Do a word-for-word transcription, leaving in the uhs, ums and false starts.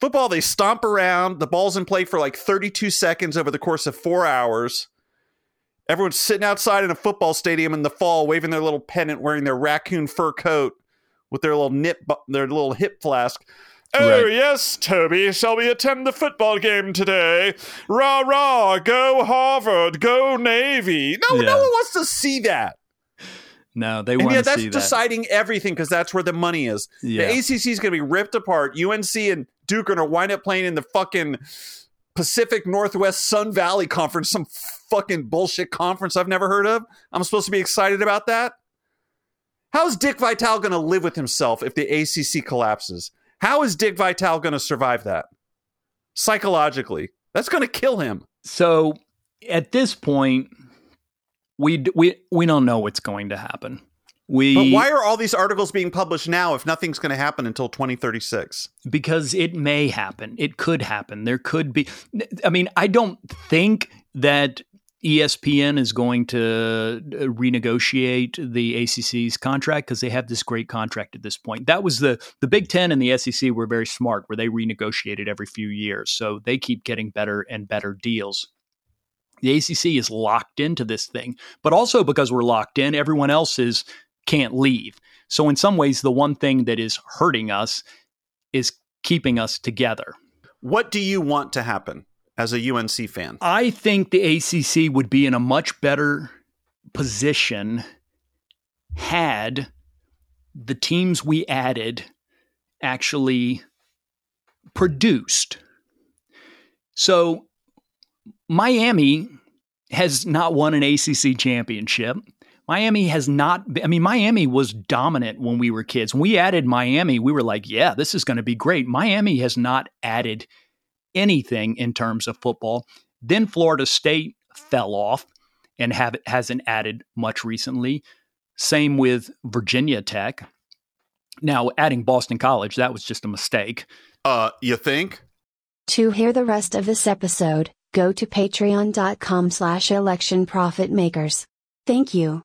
Football, they stomp around. The ball's in play for like thirty-two seconds over the course of four hours. Everyone's sitting outside in a football stadium in the fall, waving their little pennant, wearing their raccoon fur coat with their little nip, their little hip flask. Oh, right. Yes, Toby, shall we attend the football game today? Rah, rah, go Harvard, go Navy. No, yeah. No one wants to see that. No, they and want yeah, to see that. Yeah, that's deciding everything because that's where the money is. Yeah. The A C C is going to be ripped apart. U N C and Duke are going to wind up playing in the fucking Pacific Northwest Sun Valley Conference, some fucking bullshit conference I've never heard of. I'm supposed to be excited about that? How is Dick Vitale going to live with himself if the A C C collapses? How is Dick Vitale going to survive that? Psychologically. That's going to kill him. So at this point... We we we don't know what's going to happen. We But why are all these articles being published now if nothing's going to happen until twenty thirty-six? Because it may happen. It could happen. There could be. I mean, I don't think that E S P N is going to renegotiate the A C C's contract because they have this great contract at this point. That was the the Big Ten and the S E C were very smart, where they renegotiated every few years, so they keep getting better and better deals. The A C C is locked into this thing, but also because we're locked in, everyone else is can't leave. So in some ways, the one thing that is hurting us is keeping us together. What do you want to happen as a U N C fan? I think the A C C would be in a much better position had the teams we added actually produced. So Miami has not won an A C C championship. Miami has not, I mean, Miami was dominant when we were kids. When we added Miami, we were like, yeah, this is going to be great. Miami has not added anything in terms of football. Then Florida State fell off and have, hasn't added much recently. Same with Virginia Tech. Now, adding Boston College, that was just a mistake. Uh, you think? To hear the rest of this episode, go to patreon dot com slash election profit makers. Thank you.